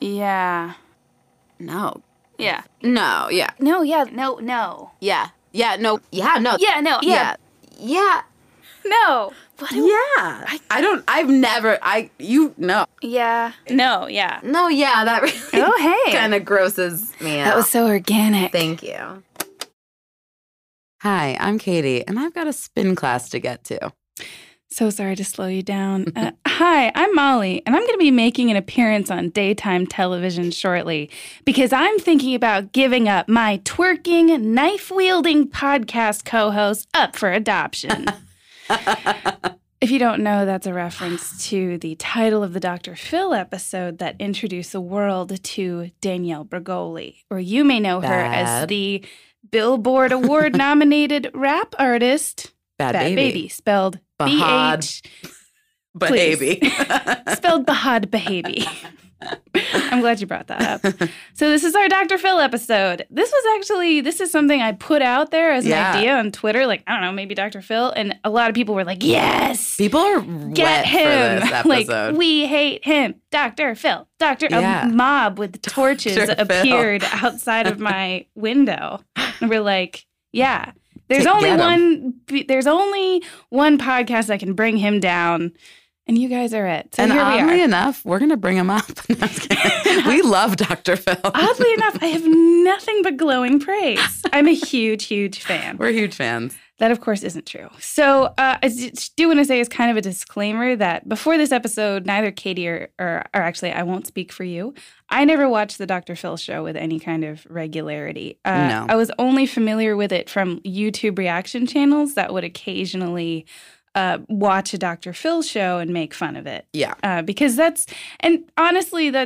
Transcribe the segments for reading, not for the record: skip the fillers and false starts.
Yeah. No. Yeah. No, yeah. No, yeah. No, no. Yeah. Yeah, no. Yeah, no. Yeah, no. Yeah. Yeah. No. What? Yeah. I've never. Yeah. No, yeah. No, yeah, that really kind of grosses me out. That was so organic. Thank you. Hi, I'm Katie, and I've got a spin class to get to. So sorry to slow you down. Hi, I'm Molly, and I'm going to be making an appearance on daytime television shortly because I'm thinking about giving up my twerking, knife-wielding podcast co-host up for adoption. If you don't know, that's a reference to the title of the Dr. Phil episode that introduced the world to Danielle Bregoli, or you may know her as the Billboard Award-nominated rap artist Bhad Bhabie, spelled Bhad Bhabie. Spelled Bhad Bhabie. I'm glad you brought that up. So this is our Dr. Phil episode. This is something I put out there as an idea on Twitter. Like, I don't know, maybe Dr. Phil. And a lot of people were like, yes. People are get wet him. For this episode. Like, we hate him. Dr. Phil. A mob with torches appeared outside of my window. And we're like, yeah. There's only one podcast that can bring him down, and you guys are it. So and here we are. Oddly enough, we're going to bring him up. No, we love Dr. Phil. Oddly enough, I have nothing but glowing praise. I'm a huge, huge fan. We're huge fans. That, of course, isn't true. So I do want to say as kind of a disclaimer that before this episode, neither Katie or actually I won't speak for you. I never watched the Dr. Phil show with any kind of regularity. No. I was only familiar with it from YouTube reaction channels that would occasionally watch a Dr. Phil show and make fun of it. Yeah. Because that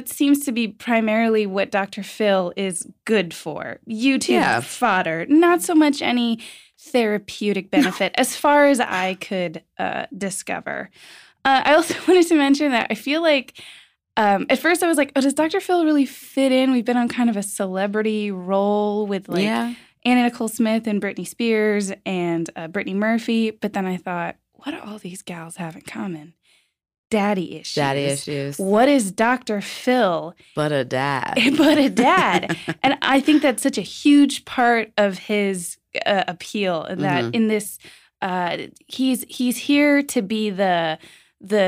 seems to be primarily what Dr. Phil is good for. YouTube fodder. Not so much any therapeutic benefit as far as I could discover. I also wanted to mention that I feel like at first I was like, oh, does Dr. Phil really fit in? We've been on kind of a celebrity role with like Anna Nicole Smith and Britney Spears and Brittany Murphy. But then I thought, what do all these gals have in common? Daddy issues. What is Dr. Phil? But a dad. And I think that's such a huge part of his appeal that in this, he's here to be the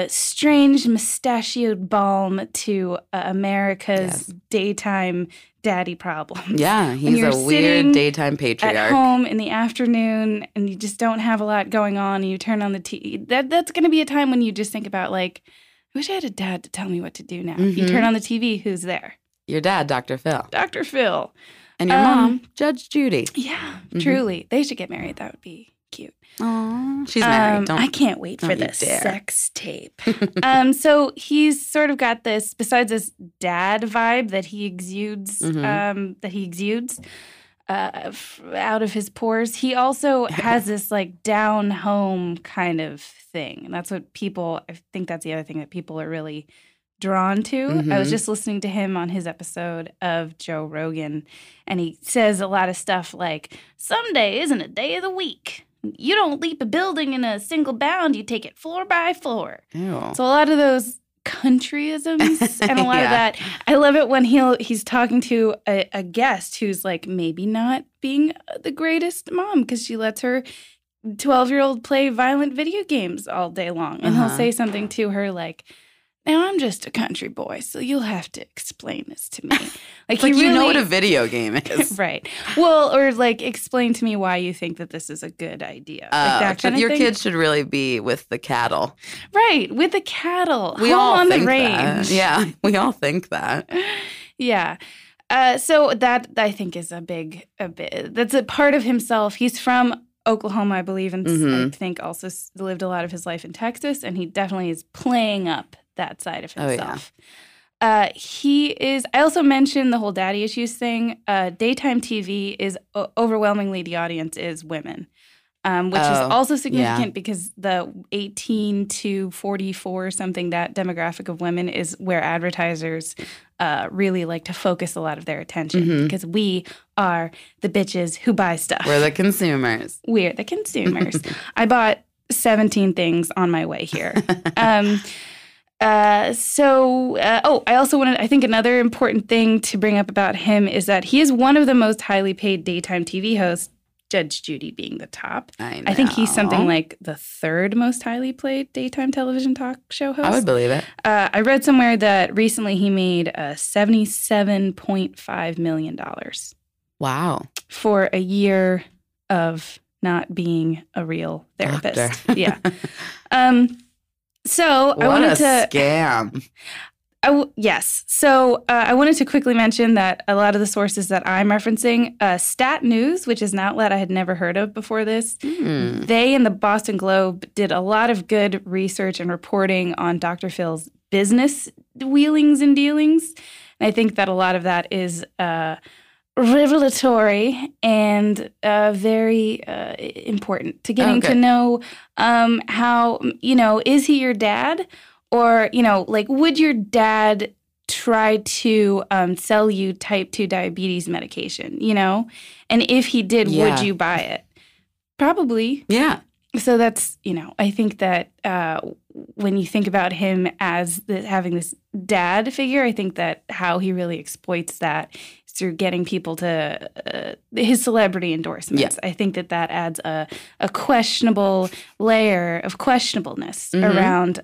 strange mustachioed balm to America's daytime daddy problem. Yeah, he's a weird daytime patriarch. At home in the afternoon, and you just don't have a lot going on, and you turn on the TV. That's going to be a time when you just think about, like, I wish I had a dad to tell me what to do now. Mm-hmm. You turn on the TV, who's there? Your dad, Dr. Phil. Dr. Phil. And your mom, Judge Judy. Yeah, truly. They should get married. That would be cute. Aww. She's married. I can't wait for this sex tape. So he's sort of got this, besides this dad vibe that he exudes, out of his pores, he also has this like down home kind of thing. And that's what I think that's the other thing that people are really drawn to. Mm-hmm. I was just listening to him on his episode of Joe Rogan, and he says a lot of stuff like, someday isn't a day of the week. You don't leap a building in a single bound. You take it floor by floor. Ew. So a lot of those countryisms and a lot of that. I love it when he's talking to a guest who's like maybe not being the greatest mom because she lets her 12-year-old play violent video games all day long. And he'll say something to her like, now, I'm just a country boy, so you'll have to explain this to me. Like you know what a video game is. Right. Well, or like explain to me why you think that this is a good idea. Your kids should really be with the cattle. Right, with the cattle. We all on think the range. That. Yeah, we all think that. Yeah. So that, I think, is that's a part of himself. He's from Oklahoma, I believe, and I think also lived a lot of his life in Texas, and he definitely is playing up that side of himself. Oh, yeah. He is. I also mentioned the whole daddy issues thing. Daytime TV is overwhelmingly the audience is women, which is also significant because the 18 to 44 something, that demographic of women is where advertisers really like to focus a lot of their attention because we are the bitches who buy stuff. We're the consumers. I bought 17 things on my way here. I think another important thing to bring up about him is that he is one of the most highly paid daytime TV hosts, Judge Judy being the top. I know. I think he's something like the third most highly played daytime television talk show host. I would believe it. I read somewhere that recently he made $77.5 million. Wow. For a year of not being a real therapist. Doctor. Yeah. Scam. Yes. So I wanted to quickly mention that a lot of the sources that I'm referencing, Stat News, which is an outlet I had never heard of before this, they and the Boston Globe did a lot of good research and reporting on Dr. Phil's business wheelings and dealings. And I think that a lot of that is revelatory and very important to getting to know how, is he your dad? Or, would your dad try to sell you type 2 diabetes medication, And if he did, would you buy it? Probably. Yeah. So that's, I think that when you think about him as having this dad figure, I think that how he really exploits that is through getting people to his celebrity endorsements. Yeah. I think that adds a questionable layer of questionableness around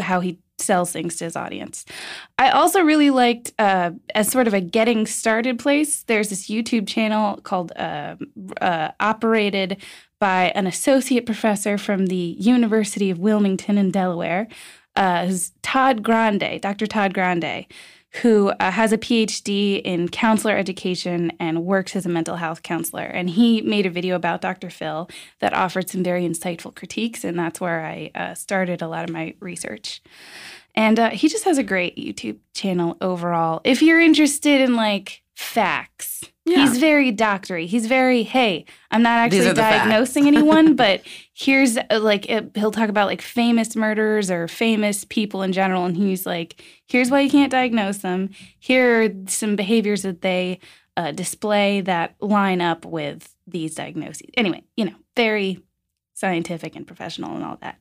how he sells things to his audience. I also really liked, as sort of a getting started place, there's this YouTube channel called operated by an associate professor from the University of Wilmington in Delaware, who's Todd Grande, Dr. Todd Grande, who has a PhD in counselor education and works as a mental health counselor. And he made a video about Dr. Phil that offered some very insightful critiques, and that's where I started a lot of my research. And he just has a great YouTube channel overall. If you're interested in, facts. Yeah. He's very doctory. He's very, hey, I'm not actually diagnosing anyone, but here's, he'll talk about, famous murderers or famous people in general, and he's like, here's why you can't diagnose them. Here are some behaviors that they display that line up with these diagnoses. Anyway, very scientific and professional and all that.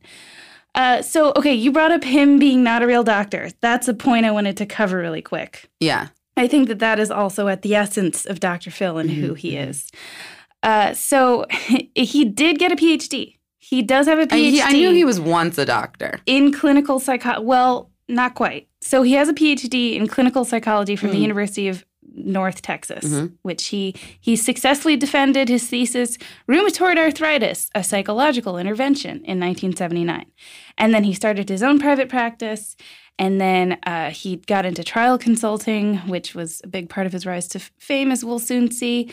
You brought up him being not a real doctor. That's a point I wanted to cover really quick. Yeah. I think that is also at the essence of Dr. Phil and who he is. He did get a PhD. He does have a PhD. I knew he was once a doctor. In clinical psychology. Well, not quite. So he has a PhD in clinical psychology from the University of North Texas, which he successfully defended his thesis, Rheumatoid Arthritis, a Psychological Intervention, in 1979. And then he started his own private practice. And then he got into trial consulting, which was a big part of his rise to fame, as we'll soon see.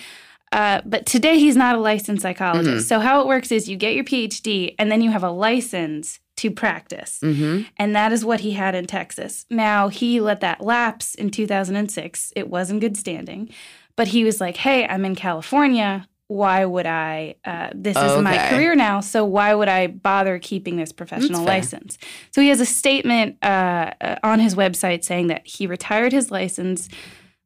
But today he's not a licensed psychologist. So how it works is you get your PhD, and then you have a license to practice. And that is what he had in Texas. Now, he let that lapse in 2006. It was in good standing. But he was like, hey, I'm in California. Why would I, this is my career now, so why would I bother keeping this professional license? So he has a statement on his website saying that he retired his license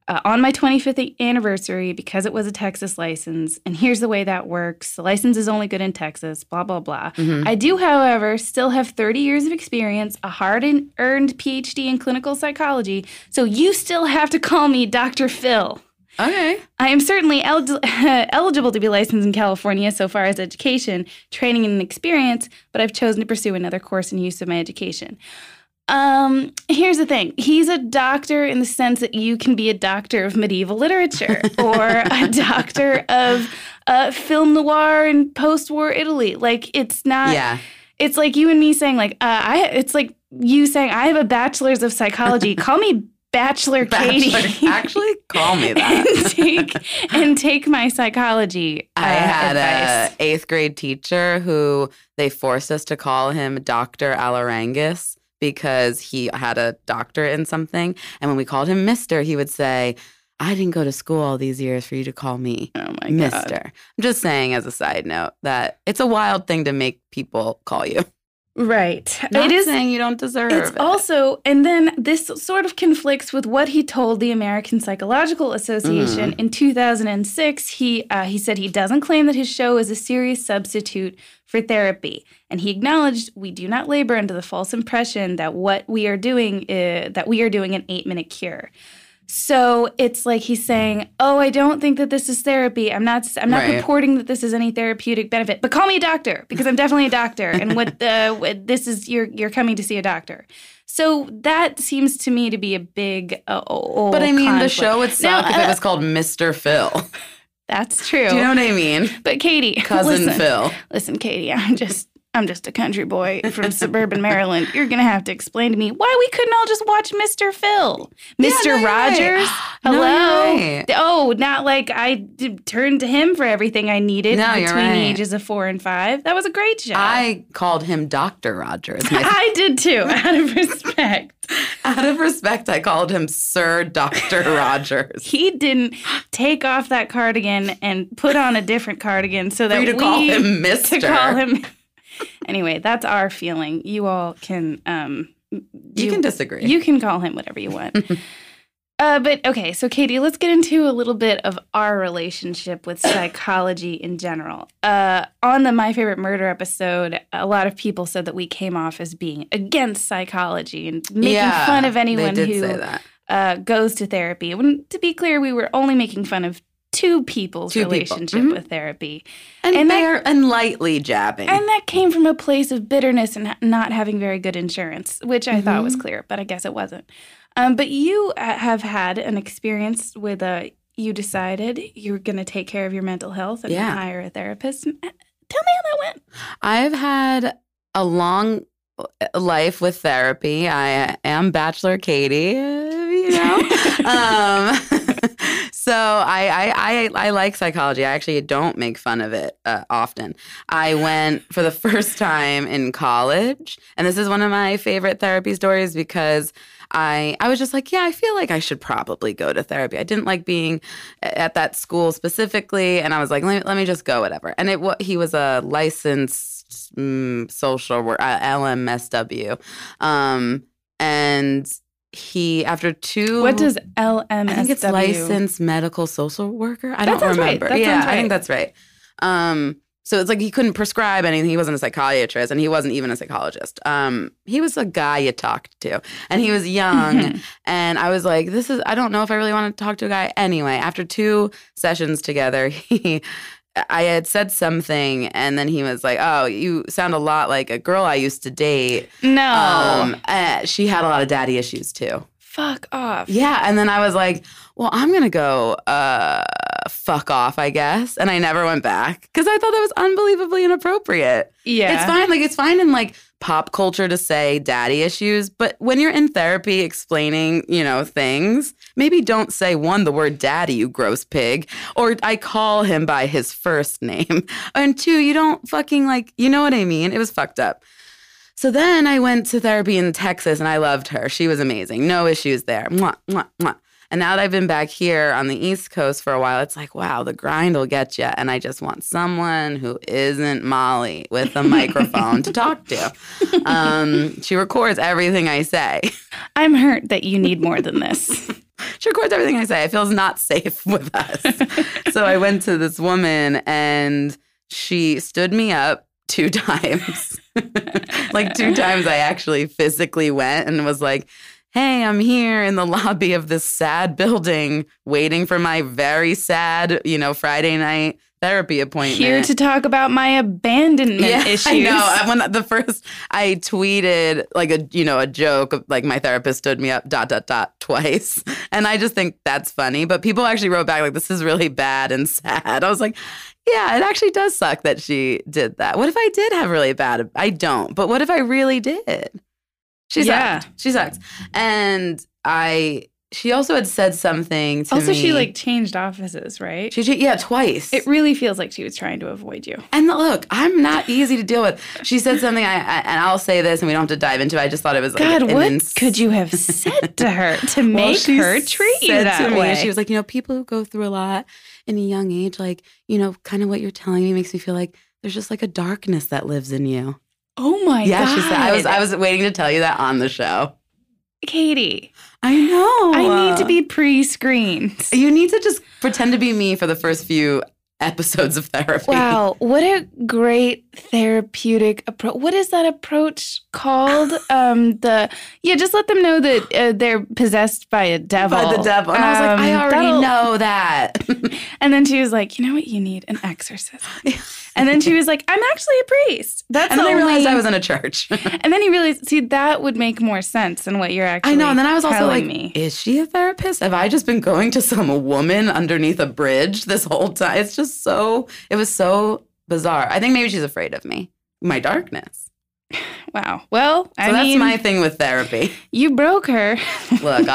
on my 25th anniversary because it was a Texas license, and here's the way that works. The license is only good in Texas, blah, blah, blah. I do, however, still have 30 years of experience, a hard-earned PhD in clinical psychology, so you still have to call me Dr. Phil. Okay. I am certainly eligible to be licensed in California so far as education, training, and experience, but I've chosen to pursue another course in use of my education. Here's the thing. He's a doctor in the sense that you can be a doctor of medieval literature or a doctor of film noir in post-war Italy. It's not... Yeah. It's like you and me saying, it's like you saying, I have a bachelor's of psychology. Call me Bachelor Katie. Actually, call me that. and take my psychology advice. I had an 8th grade teacher who they forced us to call him Dr. Alarangus because he had a doctorate in something. And when we called him Mr., he would say, I didn't go to school all these years for you to call me Mr. God. I'm just saying as a side note that it's a wild thing to make people call you. Right. Not saying you don't deserve it. It's also, and then this sort of conflicts with what he told the American Psychological Association. In 2006, he said he doesn't claim that his show is a serious substitute for therapy. And he acknowledged, we do not labor under the false impression that what we are doing is, that we are doing an 8-minute cure. So it's like he's saying, oh, I don't think that this is therapy. I'm not purporting that this is any therapeutic benefit. But call me a doctor, because I'm definitely a doctor. And this is, you're coming to see a doctor. So that seems to me to be a big old But I mean, conflict. The show would suck if it was called Mr. Phil. That's true. Do you know what I mean? But Katie, Cousin Phil. Listen, Katie, I'm just a country boy from suburban Maryland. You're going to have to explain to me why we couldn't all just watch Mr. Phil. Mr. Rogers? Hello? No, oh, not like I turned to him for everything I needed between the ages of 4 and 5. That was a great show. I called him Dr. Rogers. I did too, out of respect. Out of respect, I called him Sir Dr. Rogers. He didn't take off that cardigan and put on a different cardigan so that we call him Mr. Anyway, that's our feeling. You all can... you can disagree. You can call him whatever you want. But, okay, so, Katie, let's get into a little bit of our relationship with psychology in general. On the My Favorite Murder episode, a lot of people said that we came off as being against psychology and making fun of anyone who goes to therapy. And to be clear, we were only making fun of two people's relationship with therapy. And lightly jabbing. And that came from a place of bitterness and not having very good insurance, which I thought was clear, but I guess it wasn't. But you have had an experience with you decided you were going to take care of your mental health and hire a therapist. And, tell me how that went. I've had a long life with therapy. I am Bachelor Katie, you know. So I like psychology. I actually don't make fun of it often. I went for the first time in college, and this is one of my favorite therapy stories because I was just like, I feel like I should probably go to therapy. I didn't like being at that school specifically, and I was like, let me just go, whatever. And he was a licensed social worker, LMSW, and he, after two... What does LMSW... I think it's Licensed Medical Social Worker. I don't remember. Right. That sounds right. I think that's right. So it's like he couldn't prescribe anything. He wasn't a psychiatrist, and he wasn't even a psychologist. He was a guy you talked to, and he was young. And I was like, I don't know if I really want to talk to a guy. Anyway, after two sessions together, I had said something, and then he was like, oh, you sound a lot like a girl I used to date. No. She had a lot of daddy issues, too. Fuck off. Yeah, and then I was like, well, I'm going to go fuck off, I guess. And I never went back because I thought that was unbelievably inappropriate. Yeah. It's fine. Like, it's fine in, like, pop culture to say daddy issues. But when you're in therapy explaining, you know, things, maybe don't say, one, the word daddy, you gross pig. Or I call him by his first name. And two, you don't fucking, like, you know what I mean? It was fucked up. So then I went to therapy in Texas, and I loved her. She was amazing. No issues there. Mwah, mwah, mwah. And now that I've been back here on the East Coast for a while, it's like, wow, the grind will get you. And I just want someone who isn't Molly with a microphone to talk to. She records everything I say. I'm hurt that you need more than this. She records everything I say. It feels not safe with us. So I went to this woman, and she stood me up 2 times. Like 2 times I actually physically went and was like, hey, I'm here in the lobby of this sad building waiting for my very sad, you know, Friday night therapy appointment. Here to talk about my abandonment issues. I know. When the first I tweeted like a joke of like my therapist stood me up ... twice. And I just think that's funny. But people actually wrote back like, this is really bad and sad. I was like, yeah, it actually does suck that she did that. What if I did have really bad? I don't. But what if I really did? She sucked. Yeah. She sucked. And she also had said something to me. Also, she, like, changed offices, right? She twice. It really feels like she was trying to avoid you. And look, I'm not easy to deal with. She said something, and I'll say this, and we don't have to dive into it. I just thought it was, like, God, what could you have said to her to make her treat you that way? She was like, you know, people who go through a lot in a young age, like, you know, kind of what you're telling me makes me feel like there's just, like, a darkness that lives in you. Oh my God. Yeah, she said, I was waiting to tell you that on the show. Katie. I know. I need to be pre-screened. You need to just pretend to be me for the first few episodes of therapy. Wow. What a great therapeutic approach. What is that approach called? Just let them know that they're possessed by a devil. By the devil. And I was like, I already know that. And then she was like, you know what you need? An exorcism. And then she was like, I'm actually a priest. And then I realized I was in a church. And then he realized, see, that would make more sense than what you're actually telling me. I know. And then I was also like, is she a therapist? Have I just been going to some woman underneath a bridge this whole time? It's just it was so bizarre. I think maybe she's afraid of me. My darkness. Wow. Well, that's my thing with therapy. You broke her. Look,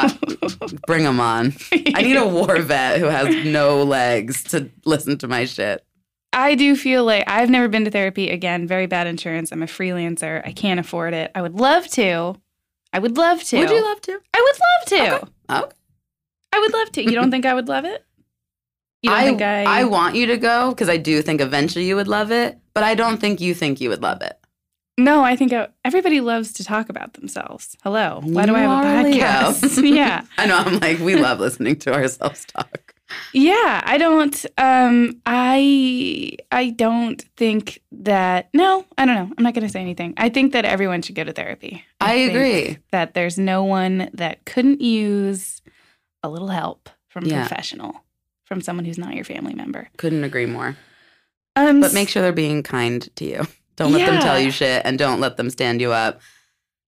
bring them on. I need a war vet who has no legs to listen to my shit. I do feel like I've never been to therapy. Again, very bad insurance. I'm a freelancer. I can't afford it. I would love to. Would you love to? I would love to. Okay. I would love to. You don't think I would love it? You don't think I want you to go because I do think eventually you would love it, but I don't think you would love it. No, I think everybody loves to talk about themselves. Hello. Why do I have a podcast? Yeah. I know. I'm like, we love listening to ourselves talk. Yeah, I don't know. I'm not going to say anything. I think that everyone should go to therapy. I agree. That there's no one that couldn't use a little help from a professional, from someone who's not your family member. Couldn't agree more. But make sure they're being kind to you. Don't let them tell you shit and don't let them stand you up.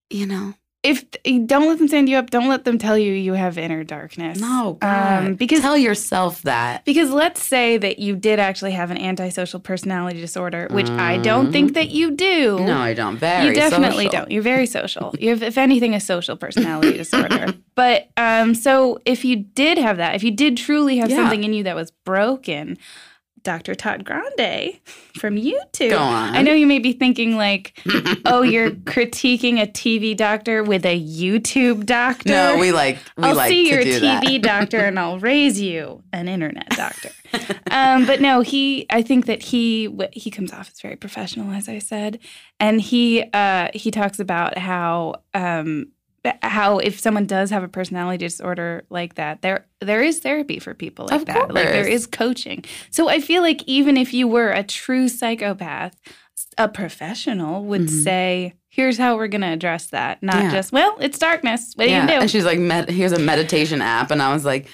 You know. If don't let them stand you up, don't let them tell you you have inner darkness. No, God. Because tell yourself that. Because let's say that you did actually have an antisocial personality disorder, which I don't think that you do. No, I don't. You definitely don't. You're very social. You have, if anything, a social personality disorder. But so if you did have that, if you did truly have something in you that was broken, Dr. Todd Grande from YouTube. Go on. I know you may be thinking like, oh, you're critiquing a TV doctor with a YouTube doctor. No, I'll see your TV doctor and I'll raise you an internet doctor. But no, I think that he comes off as very professional, as I said. And he talks about how if someone does have a personality disorder like that, there is therapy for people like that. Of course. Like there is coaching. So I feel like even if you were a true psychopath, a professional would say, here's how we're going to address that. Not just, well, it's darkness. What do you do? And she's like, here's a meditation app. And I was like,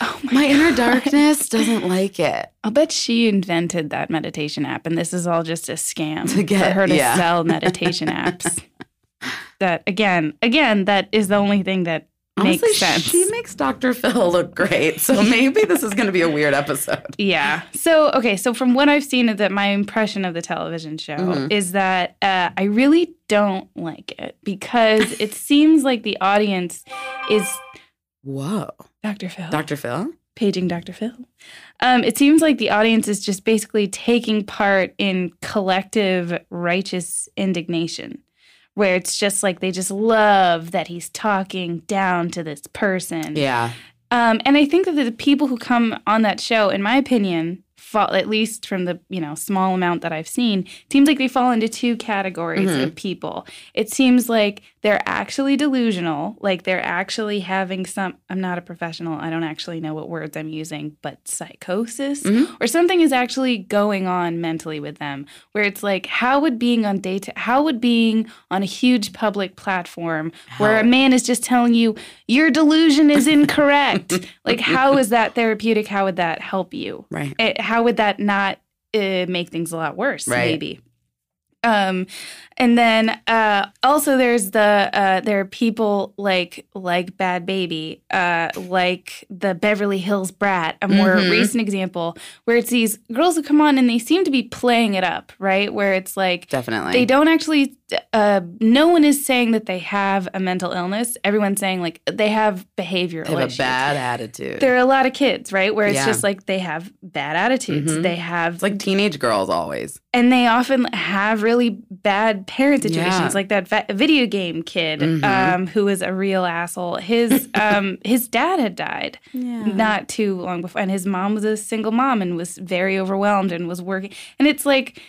oh my inner darkness doesn't like it. I'll bet she invented that meditation app. And this is all just a scam for her to sell meditation apps. That again, that is the only thing that honestly makes sense. She makes Dr. Phil look great, so maybe this is going to be a weird episode. Yeah. So, okay, so from what I've seen, that my impression of the television show is that I really don't like it because it seems like the audience is... Whoa. Dr. Phil? Paging Dr. Phil. It seems like the audience is just basically taking part in collective righteous indignation. Where it's just like they just love that he's talking down to this person. Yeah. And I think that the people who come on that show, in my opinion, fall, at least from the small amount that I've seen, it seems like they fall into two categories of people. It seems like they're actually delusional, like they're actually having I'm not a professional, I don't actually know what words I'm using, but psychosis or something is actually going on mentally with them where it's like how would being on a huge public platform where a man is just telling you your delusion is incorrect, like how is that therapeutic? How would that help you? Right. How would that not make things a lot worse? Right. Maybe. And then also there's there are people like Bhad Bhabie, like the Beverly Hills Brat, a more recent example, where it's these girls who come on and they seem to be playing it up, right? Where it's like definitely they don't actually no one is saying that they have a mental illness. Everyone's saying like they have behavioral issues. They have a bad attitude. There are a lot of kids, right? Where it's just like they have bad attitudes. They have it's like teenage girls always. And they often have really bad parent situations, like that video game kid who was a real asshole. His his dad had died not too long before, and his mom was a single mom and was very overwhelmed and was working. And it's like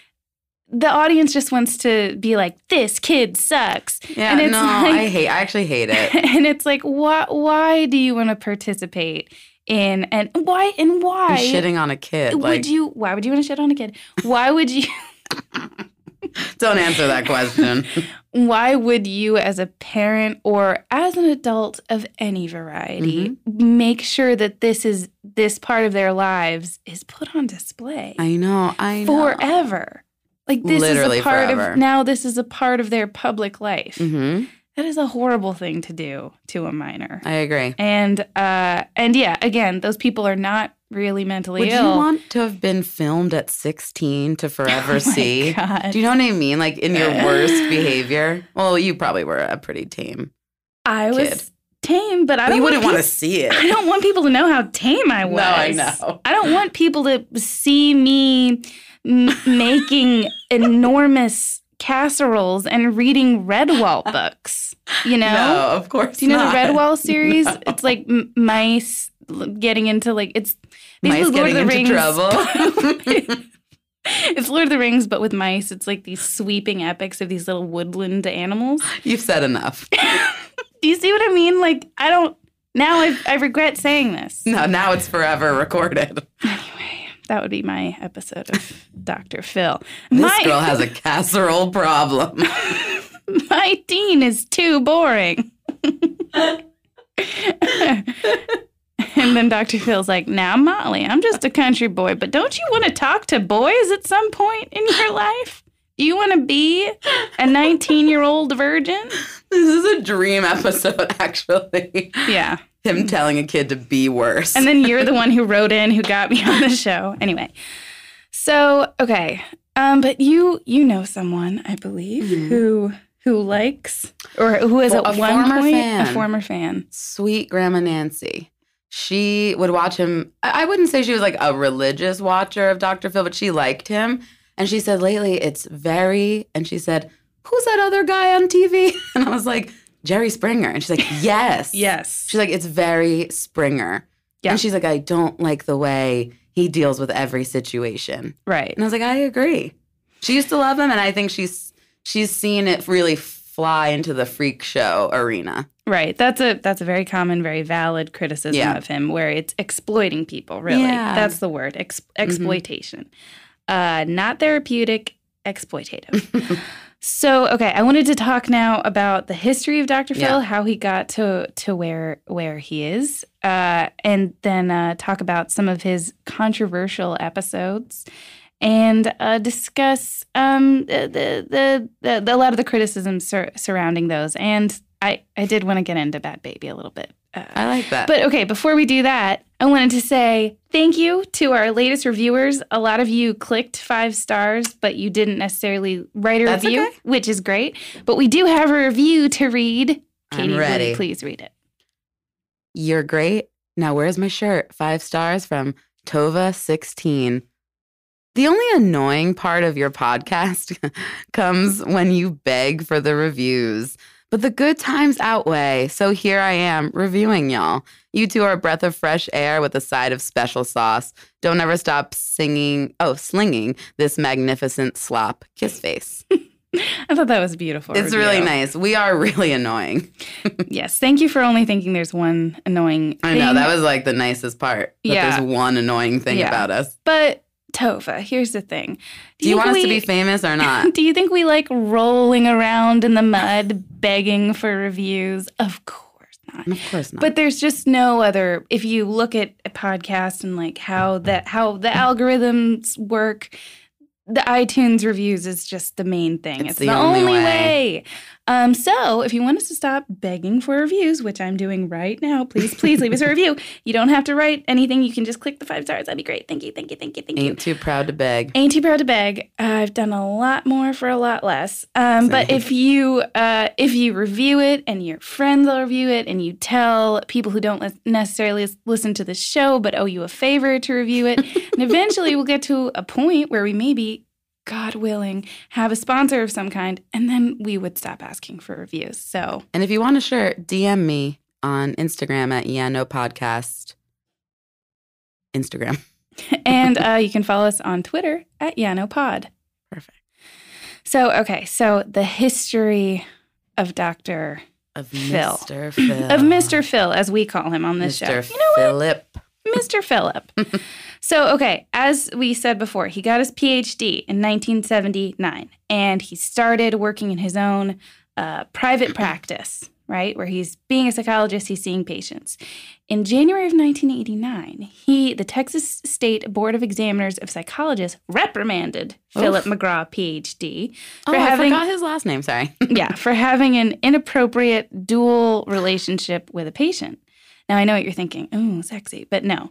the audience just wants to be like, this kid sucks. Yeah, and it's I actually hate it. And it's like, why do you want to participate in, and why? You're shitting on a kid. Why would you want to shit on a kid? Why would you? Don't answer that question. Why would you, as a parent or as an adult of any variety, make sure that this part of their lives is put on display? I know. Forever. Like, this literally is a part forever. This is a part of their public life. Mm-hmm. That is a horrible thing to do to a minor. I agree. And yeah, again, those people are not really mentally ill. Would you want to have been filmed at 16 to forever see? God. Do you know what I mean? Like, in your worst behavior? Well, you probably were a pretty tame kid. Was tame, but I don't. You wouldn't want to see it. I don't want people to know how tame I was. No, I know. I don't want people to see me making enormous casseroles and reading Redwall books, you know? No, of course not. Do you know the Redwall series? No. It's like mice getting into, like, it's basically Lord of the Rings. Trouble. It's Lord of the Rings, but with mice. It's like these sweeping epics of these little woodland animals. You've said enough. Do you see what I mean? Like, I don't, now I regret saying this. No, now it's forever recorded. Anyway. That would be my episode of Dr. Phil. This girl has a casserole problem. My teen is too boring. And then Dr. Phil's like, now, Motley, I'm just a country boy, but don't you want to talk to boys at some point in your life? You want to be a 19-year-old virgin? This is a dream episode, actually. Yeah. Him telling a kid to be worse. And then you're the one who wrote in, who got me on the show. Anyway. So, okay. But you know someone, I believe, who likes, or who is at one point a former fan. Sweet Grandma Nancy. She would watch him. I wouldn't say she was like a religious watcher of Dr. Phil, but she liked him. And she said, lately, it's very, and she said, who's that other guy on TV? And I was like, Jerry Springer. And she's like, yes. Yes. She's like, it's very Springer. Yeah. And she's like, I don't like the way he deals with every situation. Right. And I was like, I agree. She used to love him, and I think she's seen it really fly into the freak show arena. Right. That's a very common, very valid criticism of him, where it's exploiting people, really. Yeah. That's the word, exploitation. Not therapeutic, exploitative. So, okay, I wanted to talk now about the history of Dr. Phil, how he got to where he is, and then talk about some of his controversial episodes, and discuss a lot of the criticisms surrounding those. And I did want to get into Bhad Bhabie a little bit. I like that. But, okay, before we do that, I wanted to say thank you to our latest reviewers. A lot of you clicked 5 stars, but you didn't necessarily write a review, okay, which is great. But we do have a review to read. Katie, I'm ready. Please read it. You're great. Now, where's my shirt? 5 stars from Tova16. The only annoying part of your podcast comes when you beg for the reviews. But the good times outweigh, so here I am, reviewing y'all. You two are a breath of fresh air with a side of special sauce. Don't ever stop slinging this magnificent slop. Kiss face. I thought that was beautiful. It's review. Really nice. We are really annoying. Yes, thank you for only thinking there's one annoying thing. I know, that was like the nicest part, that there's one annoying thing about us. But Tova, here's the thing. Do you want us to be famous or not? Do you think we like rolling around in the mud begging for reviews? Of course not. Of course not. But there's just no other. If you look at a podcast and like how the algorithms work, the iTunes reviews is just the main thing. It's the only way. So if you want us to stop begging for reviews, which I'm doing right now, please leave us a review. You don't have to write anything. You can just click the 5 stars. That'd be great. Thank you. Ain't too proud to beg. I've done a lot more for a lot less. But if you review it and your friends will review it and you tell people who don't necessarily listen to the show but owe you a favor to review it, and eventually we'll get to a point where we maybe, God willing, have a sponsor of some kind, and then we would stop asking for reviews. So, and if you want a shirt, DM me on Instagram at YanoPodcast. Instagram. And you can follow us on Twitter at YanoPod. Perfect. So, okay. So the history of Dr. Phil. Mr. Phil. Of Mr. Phil, as we call him on this show. Mr. Philip. Mr. Philip. So, okay, as we said before, he got his PhD in 1979, and he started working in his own private practice, right, where he's being a psychologist, he's seeing patients. In January of 1989, the Texas State Board of Examiners of Psychologists reprimanded Philip McGraw, PhD. I forgot his last name, sorry. Yeah, for having an inappropriate dual relationship with a patient. Now, I know what you're thinking. Ooh, sexy. But no,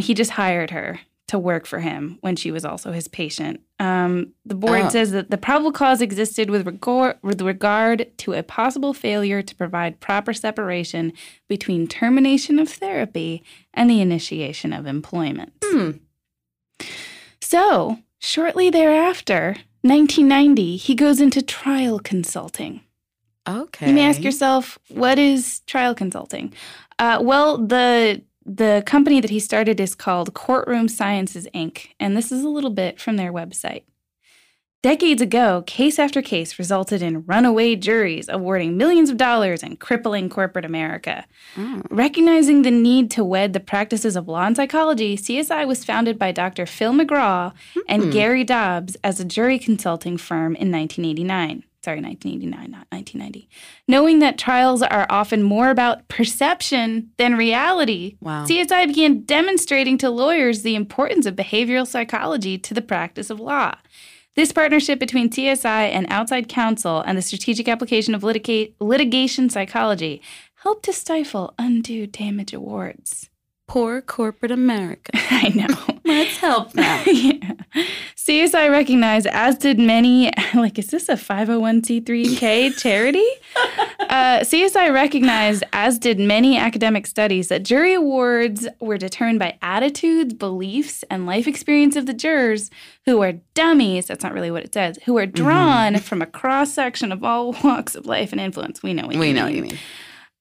he just hired her to work for him when she was also his patient. The board says that the probable cause existed with regard to a possible failure to provide proper separation between termination of therapy and the initiation of employment. So, shortly thereafter, 1990, he goes into trial consulting. Okay. You may ask yourself, what is trial consulting? Well, the company that he started is called Courtroom Sciences, Inc., and this is a little bit from their website. Decades ago, case after case resulted in runaway juries awarding millions of dollars and crippling corporate America. Recognizing the need to wed the practices of law and psychology, CSI was founded by Dr. Phil McGraw and Gary Dobbs as a jury consulting firm in 1989. Sorry, 1989, not 1990. Knowing that trials are often more about perception than reality, CSI began demonstrating to lawyers the importance of behavioral psychology to the practice of law. This partnership between CSI and outside counsel and the strategic application of litigation psychology helped to stifle undue damage awards. Poor corporate America. I know. Let's help them. Yeah. CSI recognized, as did many, like, is this a 501c3k charity? CSI recognized, as did many academic studies, that jury awards were determined by attitudes, beliefs, and life experience of the jurors who are dummies, that's not really what it says, who are drawn from a cross-section of all walks of life and influence. We know what you mean.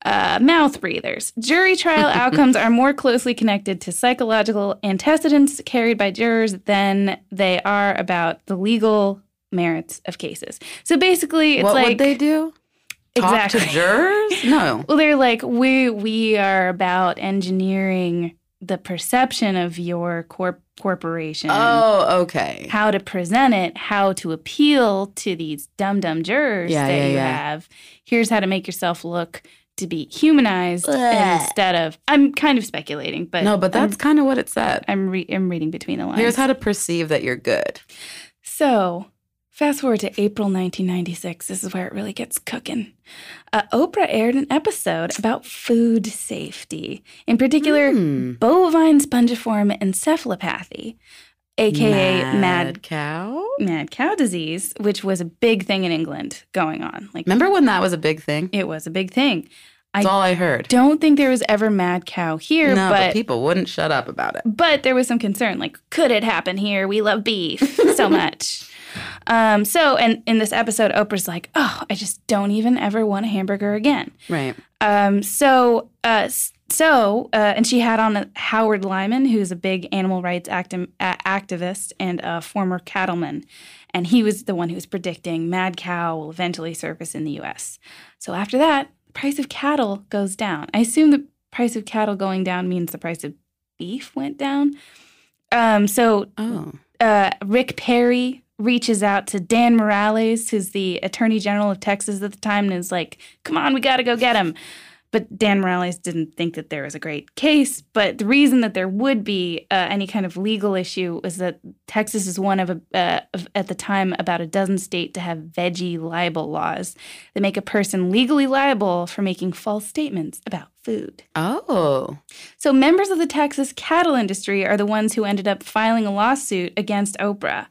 Mouth breathers. Jury trial outcomes are more closely connected to psychological antecedents carried by jurors than they are about the legal merits of cases. So basically, it's what like... What would they do? Exactly. Talk to jurors? No. Well, they're like, we are about engineering the perception of your corporation. Oh, okay. How to present it, how to appeal to these dumb jurors that you have. Here's how to make yourself look... to be humanized instead of... I'm kind of speculating, but... No, but that's kind of what it said. I'm reading between the lines. Here's how to perceive that you're good. So, fast forward to April 1996. This is where it really gets cooking. Oprah aired an episode about food safety, in particular bovine spongiform encephalopathy, a.k.a. Mad Cow? Mad cow disease, which was a big thing in England going on. Like, remember when that was a big thing? It was a big thing. That's all I heard. Don't think there was ever mad cow here. No, but people wouldn't shut up about it. But there was some concern, like, could it happen here? We love beef so much. And in this episode, Oprah's like, I just don't even ever want a hamburger again. Right. And she had on Howard Lyman, who's a big animal rights activist and a former cattleman. And he was the one who was predicting mad cow will eventually surface in the U.S. So after that, the price of cattle goes down. I assume the price of cattle going down means the price of beef went down. Rick Perry reaches out to Dan Morales, who's the Attorney General of Texas at the time, and is like, come on, we got to go get him. But Dan Morales didn't think that there was a great case. But the reason that there would be any kind of legal issue was that Texas is one of at the time, about a dozen states to have veggie libel laws that make a person legally liable for making false statements about food. Oh. So members of the Texas cattle industry are the ones who ended up filing a lawsuit against Oprah.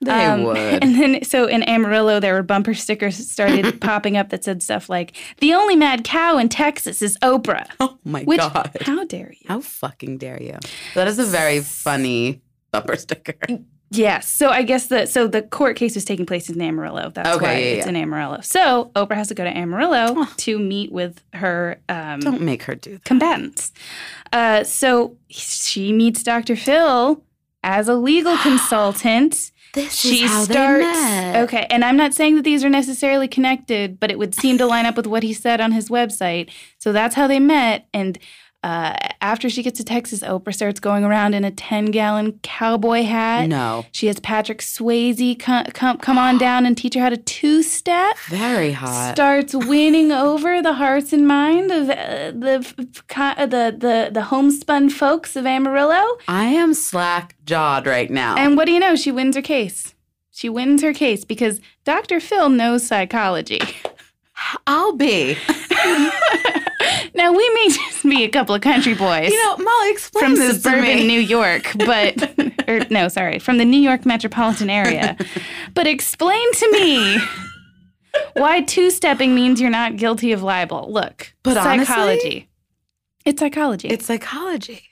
They would. And then, so in Amarillo, there were bumper stickers that started popping up that said stuff like, the only mad cow in Texas is Oprah. Oh, my God. How dare you? How fucking dare you? That is a very funny bumper sticker. Yes. So I guess the court case was taking place in Amarillo. That's okay, why it's in Amarillo. So Oprah has to go to Amarillo to meet with her Don't make her do that. Combatants. So she meets Dr. Phil as a legal consultant. This she is how starts, they met. Okay, and I'm not saying that these are necessarily connected, but it would seem to line up with what he said on his website. So that's how they met. And after she gets to Texas, Oprah starts going around in a 10-gallon cowboy hat. No. She has Patrick Swayze come on down and teach her how to two-step. Very hot. Starts winning over the hearts and mind of the homespun folks of Amarillo. I am slack-jawed right now. And what do you know? She wins her case. She wins her case because Dr. Phil knows psychology. I'll be. Now, we may just be a couple of country boys. You know, Molly, explain this to me. From suburban New York, but, or no, sorry, from the New York metropolitan area. But explain to me why two-stepping means you're not guilty of libel. Look, but psychology. Honestly, it's psychology. It's psychology.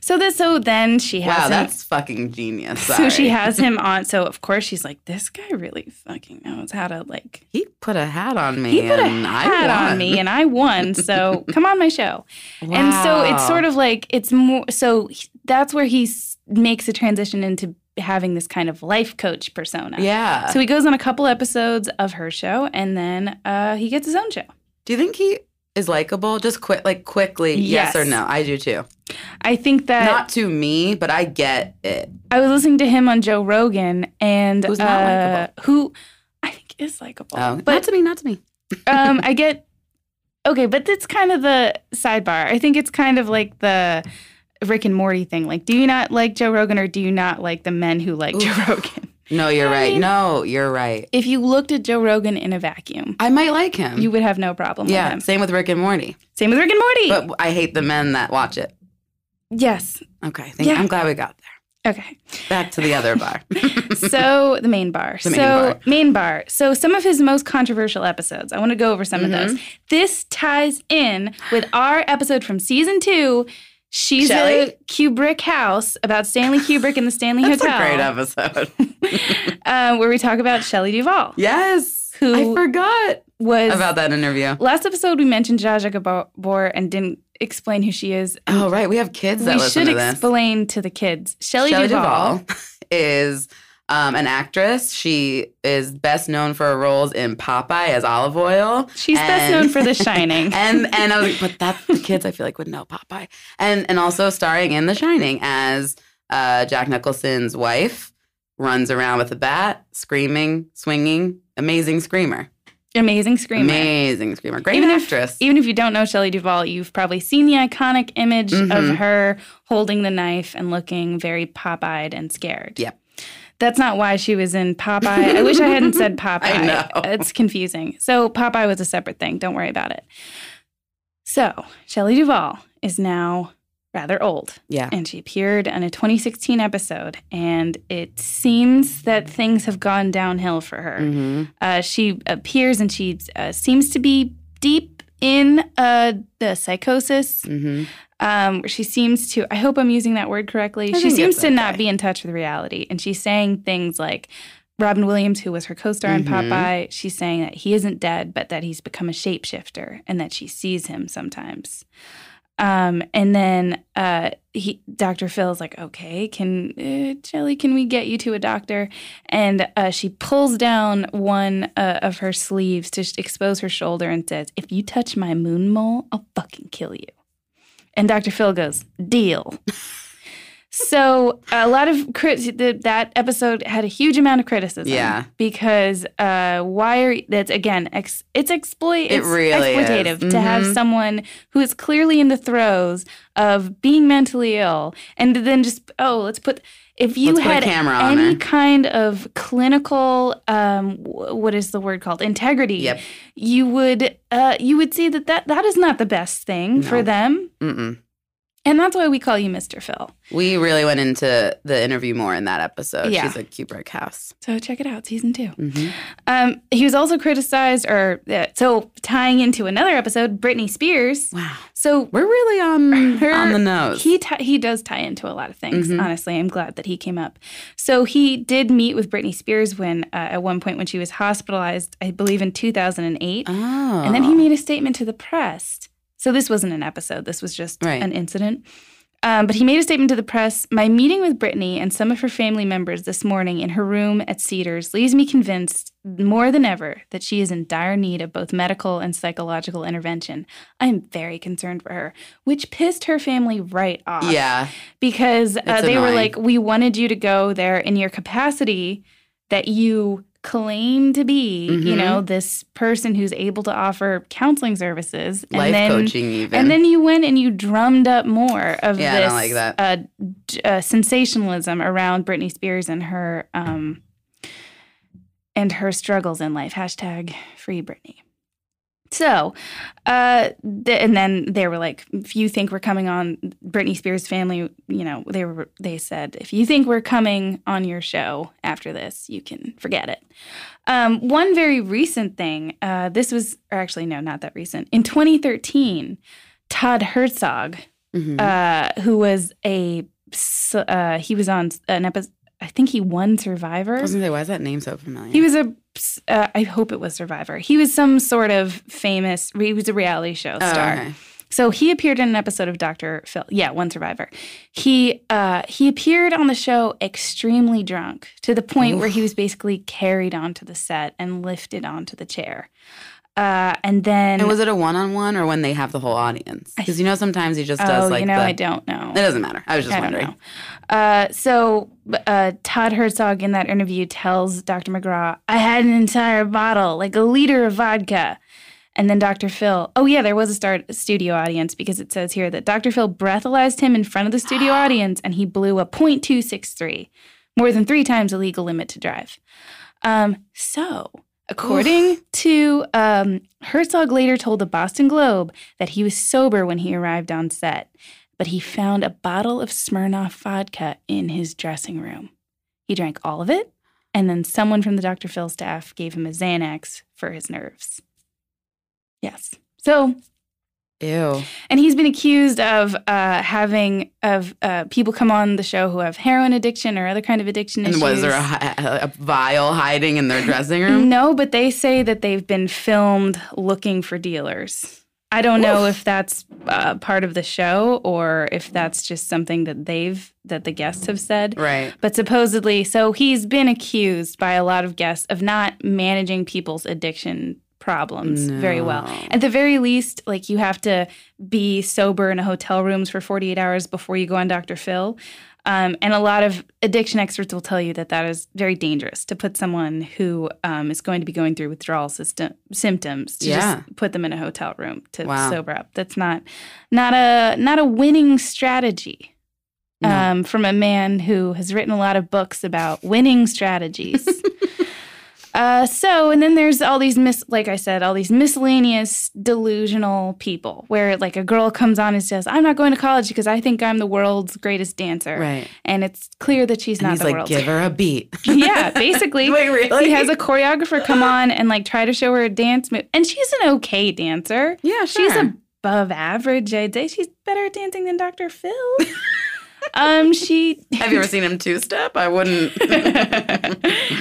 So then she has him. Wow, that's fucking genius. Sorry. So she has him on. So, of course, she's like, this guy really fucking knows how to, like. He put a hat on me. He put a hat on me and I won. So come on my show. Wow. And so it's sort of like it's more. So that's where he makes a transition into having this kind of life coach persona. Yeah. So he goes on a couple episodes of her show and then he gets his own show. Do you think he is likable? Just quickly, yes or no? I do too. I think that. Not to me, but I get it. I was listening to him on Joe Rogan and. Who's not likable? Who I think is likable. Oh, but, not to me. I get. Okay, but it's kind of the sidebar. I think it's kind of like the Rick and Morty thing. Like, do you not like Joe Rogan or do you not like the men who like Joe Rogan? No, you're right. I mean, no, you're right. If you looked at Joe Rogan in a vacuum. I might like him. You would have no problem with him. Yeah, same with Rick and Morty. But I hate the men that watch it. Yes. Okay, I'm glad we got there. Okay. Back to the other bar. So, the main bar. Main bar. So, some of his most controversial episodes. I want to go over some of those. This ties in with our episode from season 2, She's Shelley? A Kubrick House, about Stanley Kubrick and the Stanley Hotel. That's a great episode. Where we talk about Shelley Duvall. Yes. Who I forgot about that interview. Last episode we mentioned Zsa Zsa Gabor and didn't explain who she is. Oh, right. We have kids that listen to this. We should explain to the kids. Shelley Duvall is an actress. She is best known for her roles in Popeye as olive oil. She's best known for The Shining. and I was like, but that's the kids I feel like would know Popeye. And also starring in The Shining as Jack Nicholson's wife, runs around with a bat, screaming, swinging, amazing screamer. Great actress. Even if you don't know Shelley Duvall, you've probably seen the iconic image of her holding the knife and looking very pop-eyed and scared. Yep. That's not why she was in Popeye. I wish I hadn't said Popeye. I know. It's confusing. So Popeye was a separate thing. Don't worry about it. So Shelley Duvall is now rather old. Yeah. And she appeared on a 2016 episode. And it seems that things have gone downhill for her. Mm-hmm. She appears and she seems to be deep in the psychosis. Mm-hmm. She seems to, I hope I'm using that word correctly, she seems to not be in touch with reality. And she's saying things like Robin Williams, who was her co-star in Popeye, she's saying that he isn't dead, but that he's become a shapeshifter and that she sees him sometimes. And then Dr. Phil's like, okay, Shelley, can we get you to a doctor? And she pulls down one of her sleeves to expose her shoulder and says, if you touch my moon mole, I'll fucking kill you. And Dr. Phil goes, deal. So a lot of that episode had a huge amount of criticism. Yeah. Because it's exploitative to have someone who is clearly in the throes of being mentally ill and then just, let's put a camera on her. Kind of clinical, what is the word called? Integrity. Yep. You would see that is not the best thing for them. Mm-mm. And that's why we call you Mr. Phil. We really went into the interview more in that episode. Yeah. She's a Kubrick House. So check it out, season 2. Mm-hmm. He was also criticized, so tying into another episode, Britney Spears. Wow. So we're really on the nose. He does tie into a lot of things, honestly. I'm glad that he came up. So he did meet with Britney Spears when at one point when she was hospitalized, I believe in 2008. Oh. And then he made a statement to the press. So this wasn't an episode. This was just an incident. But he made a statement to the press, "My meeting with Brittany and some of her family members this morning in her room at Cedars leaves me convinced more than ever that she is in dire need of both medical and psychological intervention. I am very concerned for her," which pissed her family right off. Yeah. Because they were like, "We wanted you to go there in your capacity that you claim to be, you know, this person who's able to offer counseling services, and life coaching, even, and then you went and you drummed up more of this sensationalism around Britney Spears and her struggles in life. Hashtag free Britney." So, and then they were like, "If you think we're coming on Britney Spears' family, you know," they said, "if you think we're coming on your show after this, you can forget it." One very recent thing, this was, or actually, no, not that recent. In 2013, Todd Herzog, who was he was on an episode. I think he won Survivor. I was going to say, why is that name so familiar? He was I hope it was Survivor. He was some sort of famous, he was a reality show star. Oh, okay. So he appeared in an episode of Dr. Phil. Yeah, won Survivor. He appeared on the show extremely drunk to the point where he was basically carried onto the set and lifted onto the chair. And was it a one-on-one or when they have the whole audience? Because you know sometimes he just does like I don't know. It doesn't matter. I was just wondering. So Todd Herzog in that interview tells Dr. McGraw, "I had an entire bottle, like a liter of vodka." And then Dr. Phil, there was a studio audience because it says here that Dr. Phil breathalyzed him in front of the studio audience and he blew a .263, more than 3 times the legal limit to drive. According to Herzog later told the Boston Globe that he was sober when he arrived on set, but he found a bottle of Smirnoff vodka in his dressing room. He drank all of it, and then someone from the Dr. Phil staff gave him a Xanax for his nerves. Yes. So... Ew. And he's been accused of having people come on the show who have heroin addiction or other kind of addiction issues. And was there a vial hiding in their dressing room? No, but they say that they've been filmed looking for dealers. I don't know if that's part of the show or if that's just something that the guests have said. Right. But supposedly, so he's been accused by a lot of guests of not managing people's addiction problems very well. At the very least, like, you have to be sober in a hotel rooms for 48 hours before you go on Dr. Phil. And a lot of addiction experts will tell you that that is very dangerous to put someone who is going to be going through withdrawal symptoms to just put them in a hotel room to sober up. That's not a winning strategy from a man who has written a lot of books about winning strategies. And then there's all these, all these miscellaneous delusional people where, like, a girl comes on and says, "I'm not going to college because I think I'm the world's greatest dancer." Right. And it's clear that she's not the world's. He's like, "Give her a beat." Yeah, basically. Wait, really? He has a choreographer come on and, like, try to show her a dance move. And she's an okay dancer. Yeah, sure. She's above average, I'd say. She's better at dancing than Dr. Phil. Have you ever seen him two-step? I wouldn't.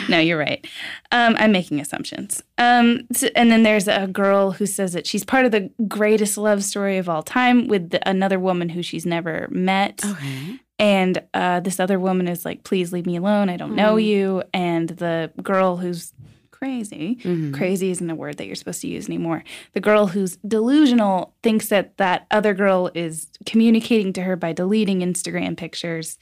No, you're right. I'm making assumptions. And then there's a girl who says that she's part of the greatest love story of all time with another woman who she's never met. Okay. And this other woman is like, "Please leave me alone. I don't know you." And the girl who's crazy. Crazy isn't a word that you're supposed to use anymore. The girl who's delusional thinks that other girl is communicating to her by deleting Instagram pictures.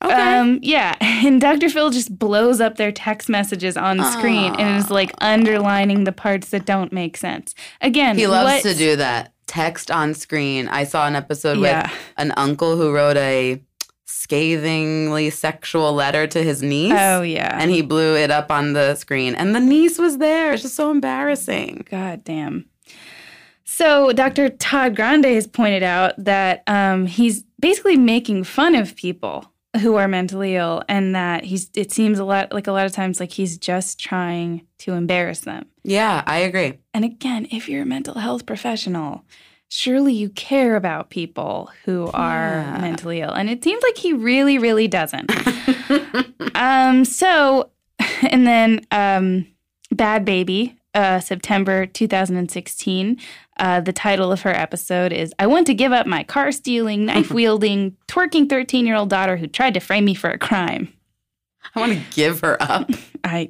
Okay. And Dr. Phil just blows up their text messages on screen and is like underlining the parts that don't make sense. Again, he loves to do that. Text on screen. I saw an episode with an uncle who wrote a scathingly sexual letter to his niece. Oh, yeah. And he blew it up on the screen. And the niece was there. It's just so embarrassing. God damn. So Dr. Todd Grande has pointed out that he's basically making fun of people who are mentally ill and that it seems a lot of times he's just trying to embarrass them. Yeah, I agree. And again, if you're a mental health professional, surely you care about people who are mentally ill. And it seems like he really, really doesn't. And then Bhad Bhabie, September 2016. The title of her episode is, I Want to Give Up My Car-Stealing, Knife-Wielding, Twerking 13-Year-Old Daughter Who Tried to Frame Me for a Crime. I want to give her up.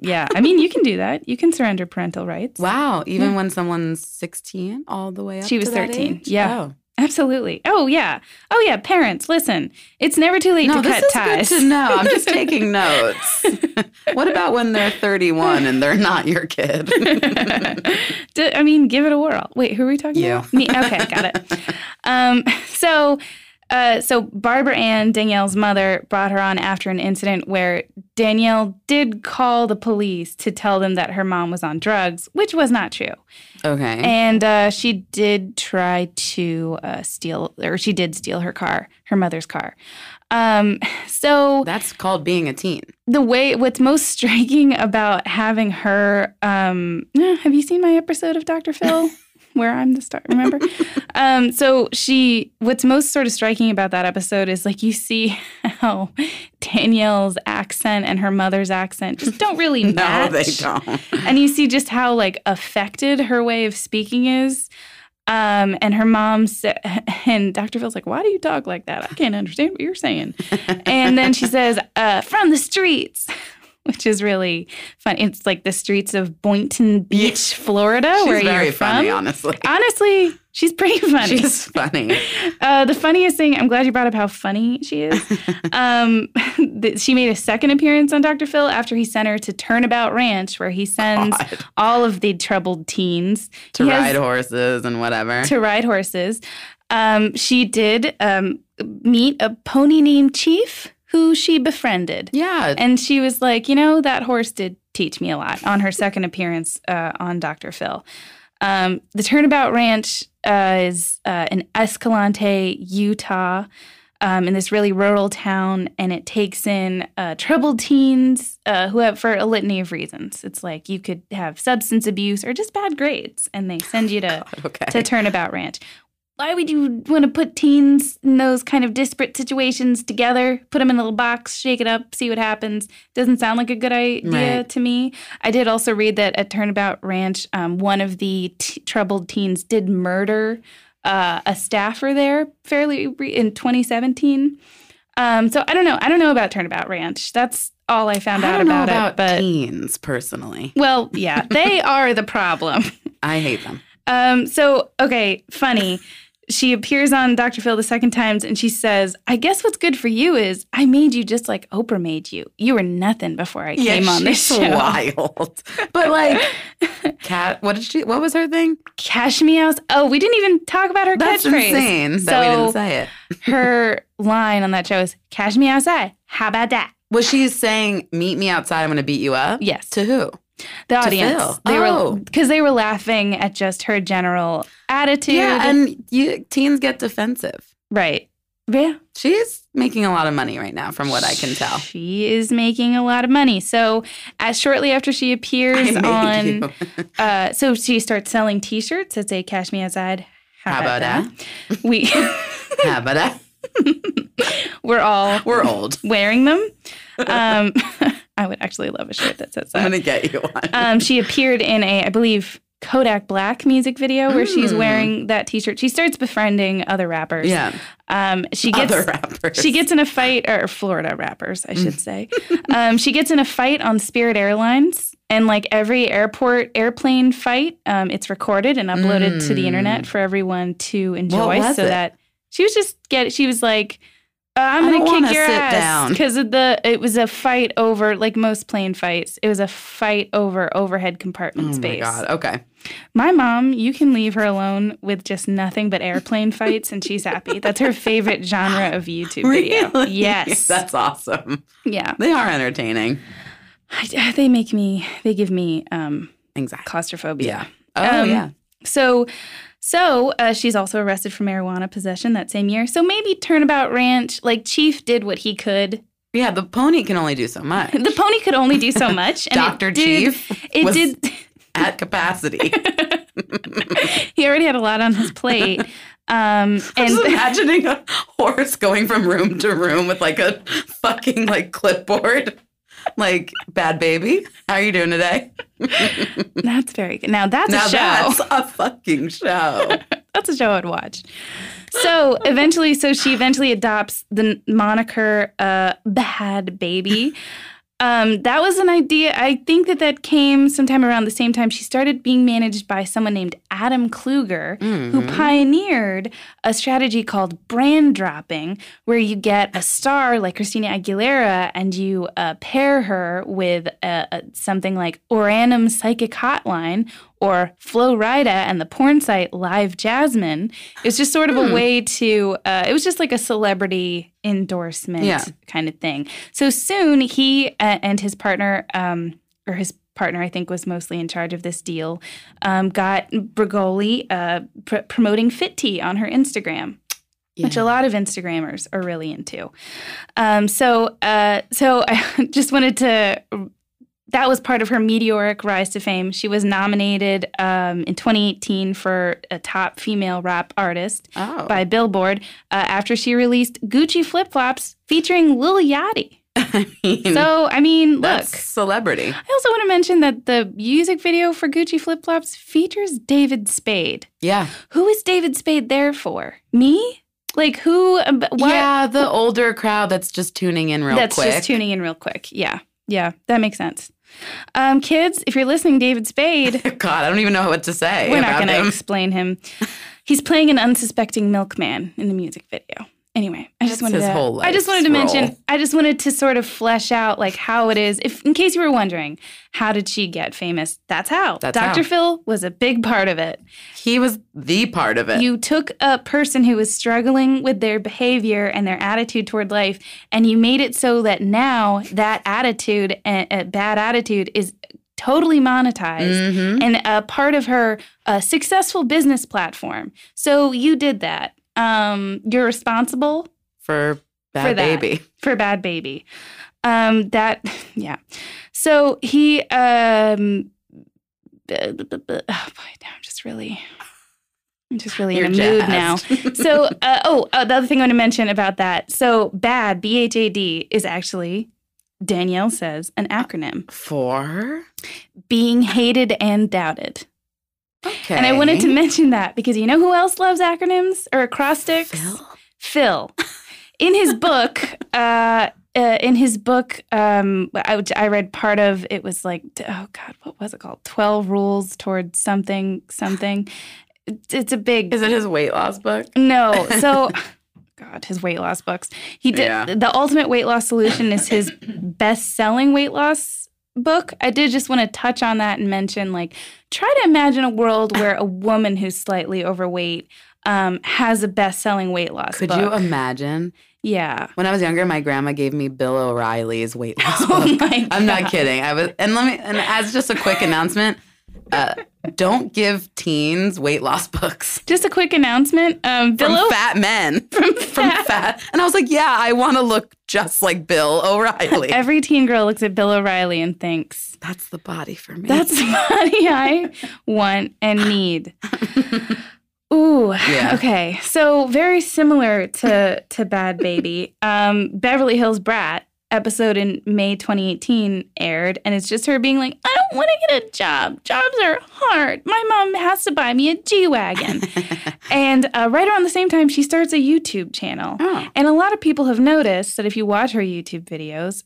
Yeah. I mean, you can do that. You can surrender parental rights. Wow. Even when someone's 16 all the way up to She was to 13. That age? Yeah. Oh. Absolutely. Oh, yeah. Oh, yeah. Parents, listen. It's never too late to cut ties. No, this is good to know. I'm just taking notes. What about when they're 31 and they're not your kid? I mean, give it a whirl. Wait, who are we talking about? Me. Okay, got it. So Barbara Ann, Danielle's mother, brought her on after an incident where Danielle did call the police to tell them that her mom was on drugs, which was not true. Okay. And she did try to steal her car, her mother's car. So that's called being a teen. What's most striking about having her, have you seen my episode of Dr. Phil? Where I'm the star, remember? What's most sort of striking about that episode is, like, you see how Danielle's accent and her mother's accent just don't really match. No, they don't. And you see just how, like, affected her way of speaking is. And her mom and Dr. Phil's like, why do you talk like that? I can't understand what you're saying. And then she says, from the streets. Which is really funny. It's like the streets of Boynton Beach, Florida, where you're from. She's very funny, honestly. Honestly, she's pretty funny. She's funny. The funniest thing, I'm glad you brought up how funny she is. She made a second appearance on Dr. Phil after he sent her to Turnabout Ranch, where he sends all of the troubled teens. To ride horses. She did meet a pony named Chief, who she befriended. Yeah. And she was like, that horse did teach me a lot, on her second appearance on Dr. Phil. The Turnabout Ranch is in Escalante, Utah, in this really rural town, and it takes in troubled teens who have, for a litany of reasons. It's like you could have substance abuse or just bad grades, and they send you to Turnabout Ranch. Why would you want to put teens in those kind of disparate situations together, put them in a little box, shake it up, see what happens? Doesn't sound like a good idea to me. I did also read that at Turnabout Ranch, one of the troubled teens did murder a staffer there in 2017. So I don't know. I don't know about Turnabout Ranch. That's all I found out about it. I don't know about teens, personally. Well, yeah, they are the problem. I hate them. Funny. She appears on Dr. Phil the second time, and she says, I guess what's good for you is I made you just like Oprah made you. You were nothing before I came on this show. Wild. But what was her thing? Cash me out. Oh, we didn't even talk about her catchphrase. That's insane that we didn't say it. Her line on that show is, cash me outside. How about that? Was she saying, meet me outside, I'm going to beat you up? Yes. To who? The audience, because they were laughing at just her general attitude. Yeah, and teens get defensive. Right. Yeah. She's making a lot of money right now, from what I can tell. She is making a lot of money. So shortly after she appears on, so she starts selling T-shirts that say, cash me outside. How about that? How about that? We're old. Wearing them. I would actually love a shirt that says that. I'm going to get you one. She appeared in I believe, Kodak Black music video where she's wearing that T-shirt. She starts befriending other rappers. Yeah. She gets in a fight, or Florida rappers, I should say. She gets in a fight on Spirit Airlines. And like every airplane fight, it's recorded and uploaded to the internet for everyone to enjoy. She was like, I'm going to kick your ass because it was a fight over, like most plane fights, it was a fight over overhead compartment space. Oh, my God. Okay. My mom, you can leave her alone with just nothing but airplane fights, and she's happy. That's her favorite genre of YouTube video. Yes. That's awesome. Yeah. They are entertaining. They give me anxiety, claustrophobia. Yeah. Oh, yeah. So she's also arrested for marijuana possession that same year. So maybe Turnabout Ranch, like Chief did what he could. Yeah, the pony can only do so much. The pony could only do so much. And Chief was at capacity. He already had a lot on his plate. I'm just imagining a horse going from room to room with like a fucking like clipboard. like, Bhad Bhabie, how are you doing today? That's very good. Now, that's a show. That's a fucking show. That's a show I'd watch. So eventually, she adopts the moniker Bhad Bhabie. That was an idea. I think that came sometime around the same time. She started being managed by someone named Adam Kluger, who pioneered a strategy called brand dropping, where you get a star like Christina Aguilera and you pair her with something like Oranum Psychic Hotline or Flo Rida and the porn site Live Jasmine. It was just sort of a way to, it was just like a celebrity endorsement kind of thing. So soon he and his partner, I think, was mostly in charge of this deal, got Bregoli promoting Fit Tea on her Instagram. Yeah. Which a lot of Instagrammers are really into. So I just wanted to... That was part of her meteoric rise to fame. She was nominated in 2018 for a top female rap artist by Billboard after she released Gucci Flip Flops featuring Lil Yachty. Look. Celebrity. I also want to mention that the music video for Gucci Flip Flops features David Spade. Yeah. Who is David Spade there for? Me? Like, who? What? Yeah, the older crowd that's just tuning in real quick. Yeah. Yeah, that makes sense. Kids, if you're listening, David Spade. God, I don't even know what to say. We're not going to explain him. He's playing an unsuspecting milkman in the music video. Anyway, I just wanted to sort of flesh out like how it is. If in case you were wondering, how did she get famous? That's how. Dr. Phil was a big part of it. He was the part of it. You took a person who was struggling with their behavior and their attitude toward life, and you made it so that now that attitude, bad attitude, is totally monetized and a part of her successful business platform. So you did that. You're responsible for Bhad Bhabie. So he, I'm just really you're in a mood now. So, the other thing I want to mention about that. So Bhad, B-H-A-D, is actually, Danielle says, an acronym. For? Being hated and doubted. Okay. And I wanted to mention that because you know who else loves acronyms or acrostics? Phil. In his book, I read part of it was like, what was it called? 12 Rules Toward Something. It's a big. Is it his weight loss book? No. So. God, his weight loss books. He did. Yeah. The Ultimate Weight Loss Solution is his best-selling weight loss book. I did just want to touch on that and mention, like, try to imagine a world where a woman who's slightly overweight has a best-selling weight loss book. Could you imagine? Yeah. When I was younger, my grandma gave me Bill O'Reilly's weight loss book. My God. I'm not kidding. And as just a quick announcement, don't give teens weight loss books. Just a quick announcement. From fat men. From fat. And I was like, yeah, I want to look just like Bill O'Reilly. Every teen girl looks at Bill O'Reilly and thinks, that's the body for me. That's the body I want and need. Ooh. Yeah. Okay. So very similar to Bhad Bhabie. Beverly Hills Brat episode in May 2018 aired, and it's just her being like, I don't want to get a job. Jobs are hard. My mom has to buy me a G-Wagon. And right around the same time, she starts a YouTube channel. Oh. And a lot of people have noticed that if you watch her YouTube videos,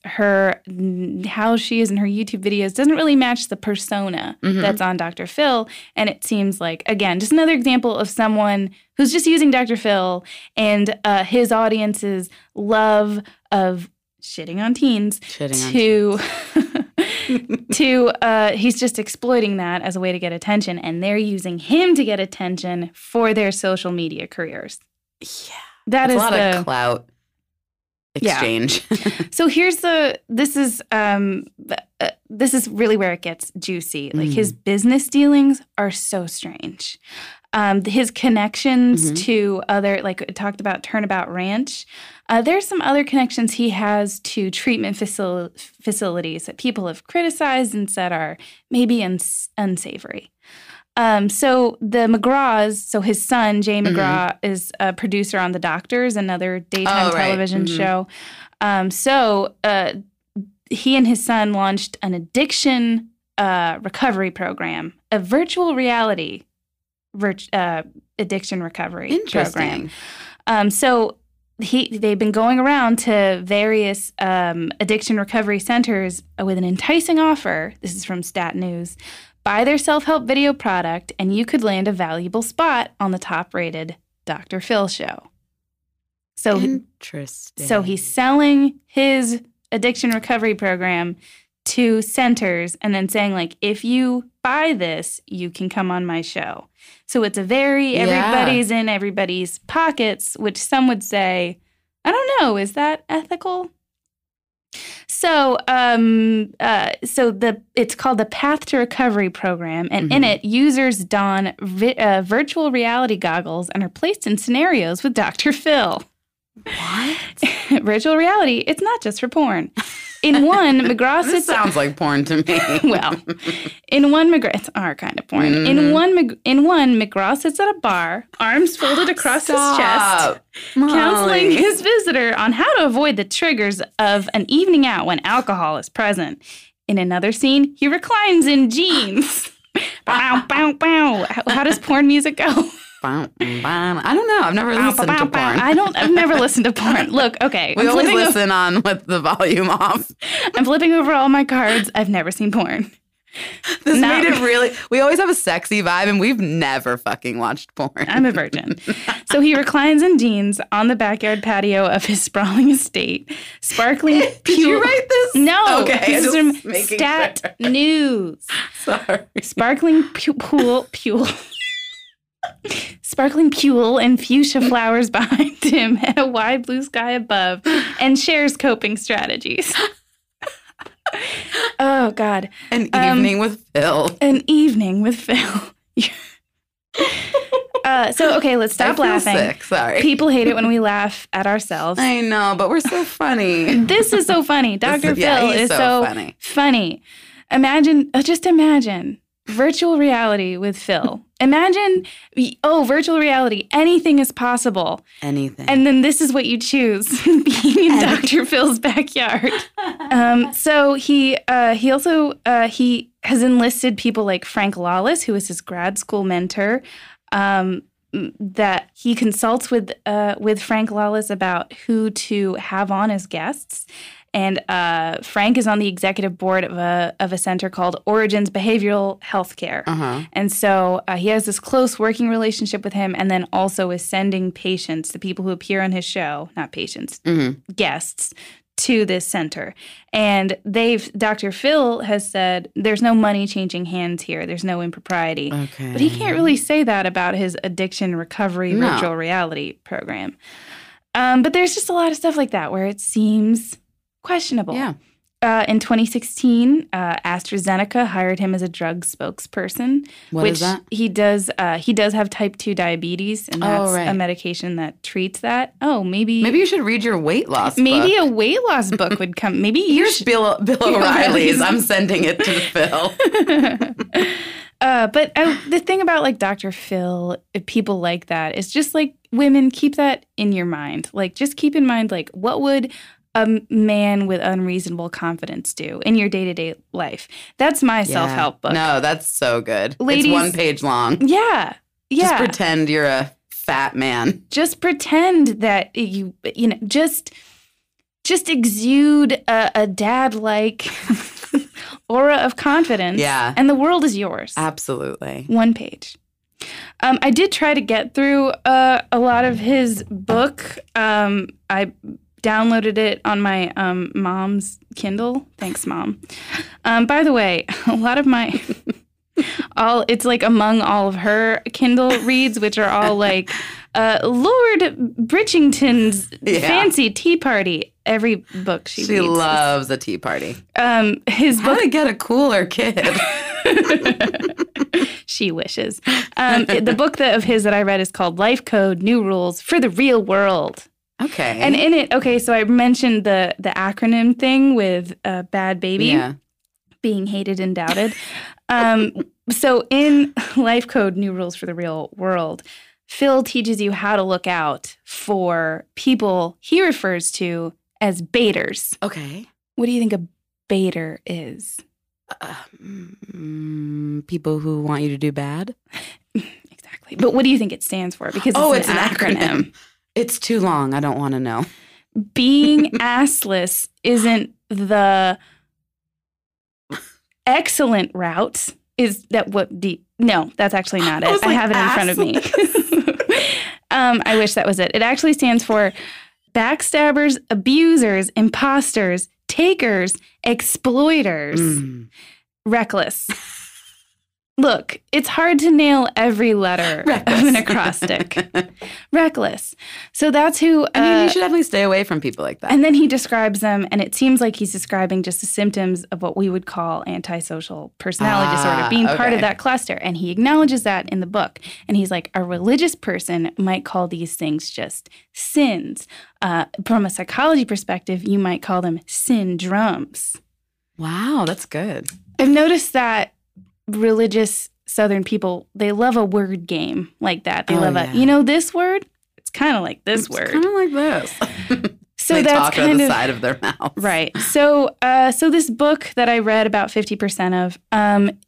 how she is in her YouTube videos doesn't really match the persona that's on Dr. Phil. And it seems like, again, just another example of someone who's just using Dr. Phil and his audience's love of shitting on teens he's just exploiting that as a way to get attention, and they're using him to get attention for their social media careers. Yeah. That's a lot of clout exchange. Yeah. So this is really where it gets juicy. Like his business dealings are so strange. His connections to other, like it talked about Turnabout Ranch. There's some other connections he has to treatment facilities that people have criticized and said are maybe unsavory. So the McGraws, his son, Jay McGraw, is a producer on The Doctors, another daytime television show. he and his son launched an addiction recovery program, a virtual reality addiction recovery program. So they've been going around to various addiction recovery centers with an enticing offer. This is from Stat News. Buy their self-help video product, and you could land a valuable spot on the top-rated Dr. Phil show. So interesting. So he's selling his addiction recovery program to centers and then saying, like, if you buy this, you can come on my show. So it's a very everybody's in everybody's pockets, which some would say, I don't know, is that ethical? So it's called the Path to Recovery Program, and in it, users don virtual reality goggles and are placed in scenarios with Dr. Phil. What? Virtual reality, it's not just for porn. In one, McGraw sits... This sounds like porn to me. Well, in one, McGraw... It's our kind of porn. In one, McGraw sits at a bar, arms folded across his chest, Molly, counseling his visitor on how to avoid the triggers of an evening out when alcohol is present. In another scene, he reclines in jeans. Bow, bow, bow. How does porn music go? I don't know. I've never listened to porn. I've never listened to porn. Look, okay. We always listen on with the volume off. I'm flipping over all my cards. I've never seen porn. This made it really... We always have a sexy vibe, and we've never fucking watched porn. I'm a virgin. So he reclines in jeans on the backyard patio of his sprawling estate, sparkling... Did you write this? No. Okay. This is from Stat News. Sorry. Sparkling pule and fuchsia flowers behind him and a wide blue sky above, and shares coping strategies. Oh, God. An evening with Phil. An evening with Phil. Okay, let's stop laughing. Sick, sorry. People hate it when we laugh at ourselves. I know, but we're so funny. This is so funny. Dr. Phil is so funny. Imagine virtual reality with Phil. Imagine, virtual reality. Anything is possible. Anything. And then this is what you choose, being in Dr. Phil's backyard. So he also, he has enlisted people like Frank Lawless, who is his grad school mentor, that he consults with Frank Lawless about who to have on as guests. And Frank is on the executive board of a center called Origins Behavioral Healthcare. And so he has this close working relationship with him, and then also is sending patients, the people who appear on his show, not patients, guests, to this center. And Dr. Phil has said there's no money changing hands here. There's no impropriety. Okay. But he can't really say that about his addiction recovery virtual reality program. But there's just a lot of stuff like that where it seems... questionable. Yeah. In 2016, AstraZeneca hired him as a drug spokesperson. Which is that? He does have type 2 diabetes, and that's a medication that treats that. Oh, maybe you should read your weight loss book. Maybe a weight loss book would come. Maybe here's Bill O'Reilly's. I'm sending it to Phil. But the thing about, like, Dr. Phil, people like that, it's just, like, women, keep that in your mind. Like, just keep in mind, like, what would a man with unreasonable confidence do in your day-to-day life? That's my self-help book. No, that's so good. Ladies, it's one page long. Yeah. Just pretend you're a fat man. Just pretend that you know, just exude a dad-like aura of confidence. Yeah. And the world is yours. Absolutely. One page. I did try to get through a lot of his book. I downloaded it on my mom's Kindle. Thanks, Mom. By the way, a lot of my it's like among all of her Kindle reads, which are all like Lord Bridgington's fancy tea party. Every book she reads. She loves a tea party. His book, How to Get a Cooler Kid. She wishes. The book of his that I read is called Life Code, New Rules for the Real World. Okay. And in it, so I mentioned the acronym thing with Bhad Bhabie being hated and doubted. So in Life Code, New Rules for the Real World, Phil teaches you how to look out for people he refers to as baiters. Okay. What do you think a Bader is people who want you to do bad. Exactly. But what do you think it stands for? Because it's an acronym. It's too long. I don't want to know. Being assless isn't the excellent route. Is that what No, that's actually not it. I have it in front of me. I wish that was it. It actually stands for backstabbers, abusers, imposters, takers, exploiters, reckless. Look, it's hard to nail every letter of an acrostic. Reckless. So that's who... I mean, you should definitely stay away from people like that. And then he describes them, and it seems like he's describing just the symptoms of what we would call antisocial personality disorder, being part of that cluster. And he acknowledges that in the book. And he's like, a religious person might call these things just sins. From a psychology perspective, you might call them syndromes. Wow, that's good. I've noticed that religious Southern people, they love a word game like that. They love a, you know, this word? It's kind of like this word. It's kind of like this. So they that's talk kind on the of, side of their mouth. Right. So this book that I read about 50% of,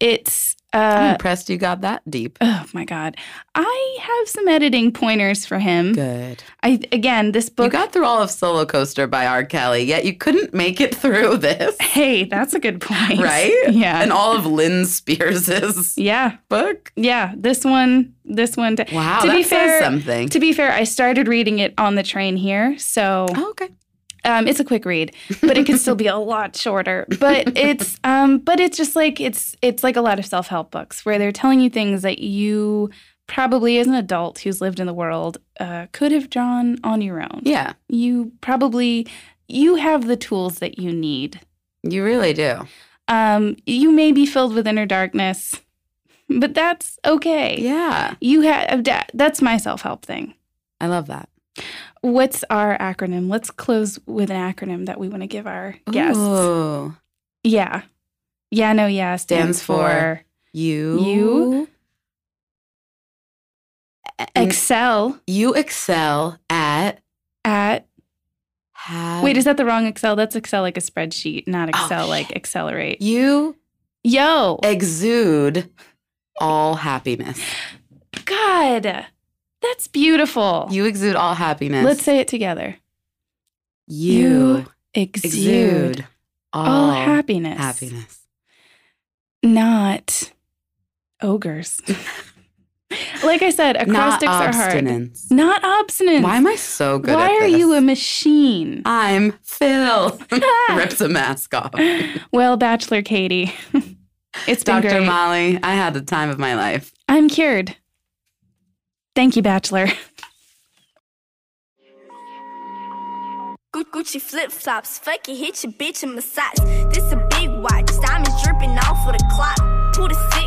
it's... I'm impressed you got that deep. Oh, my God. I have some editing pointers for him. Good. Again, this book... You got through all of Solo Coaster by R. Kelly, yet you couldn't make it through this. Hey, that's a good point. Right? Yeah. And all of Lynn Spears's book. Yeah. This one. Wow, to that be fair, says something. To be fair, I started reading it on the train here, so... Oh, okay. It's a quick read, but it could still be a lot shorter. But it's just like it's like a lot of self-help books where they're telling you things that you probably, as an adult who's lived in the world, could have drawn on your own. Yeah, you have the tools that you need. You really do. You may be filled with inner darkness, but that's okay. Yeah, that's my self-help thing. I love that. What's our acronym? Let's close with an acronym that we want to give our guests. Ooh. Yeah. Yeah, no, yeah. Stands for you. You excel. You excel at. At. Wait, is that the wrong Excel? That's Excel like a spreadsheet, not Excel like accelerate. Yo. Exude all happiness. God. That's beautiful. You exude all happiness. Let's say it together. You exude all happiness. Happiness. Not ogres. Like I said, acrostics are hard. Not obstinance. Why am I so good at this? Why are you a machine? I'm Phil. Rips a mask off. Well, Bachelor Katie, it's been Dr. great. Dr. Molly, I had the time of my life. I'm cured. Thank you, Bachelor. Gucci Flip Flops, fuck it, hit your bitch and massage. This a big watch, diamonds dripping off of the clock.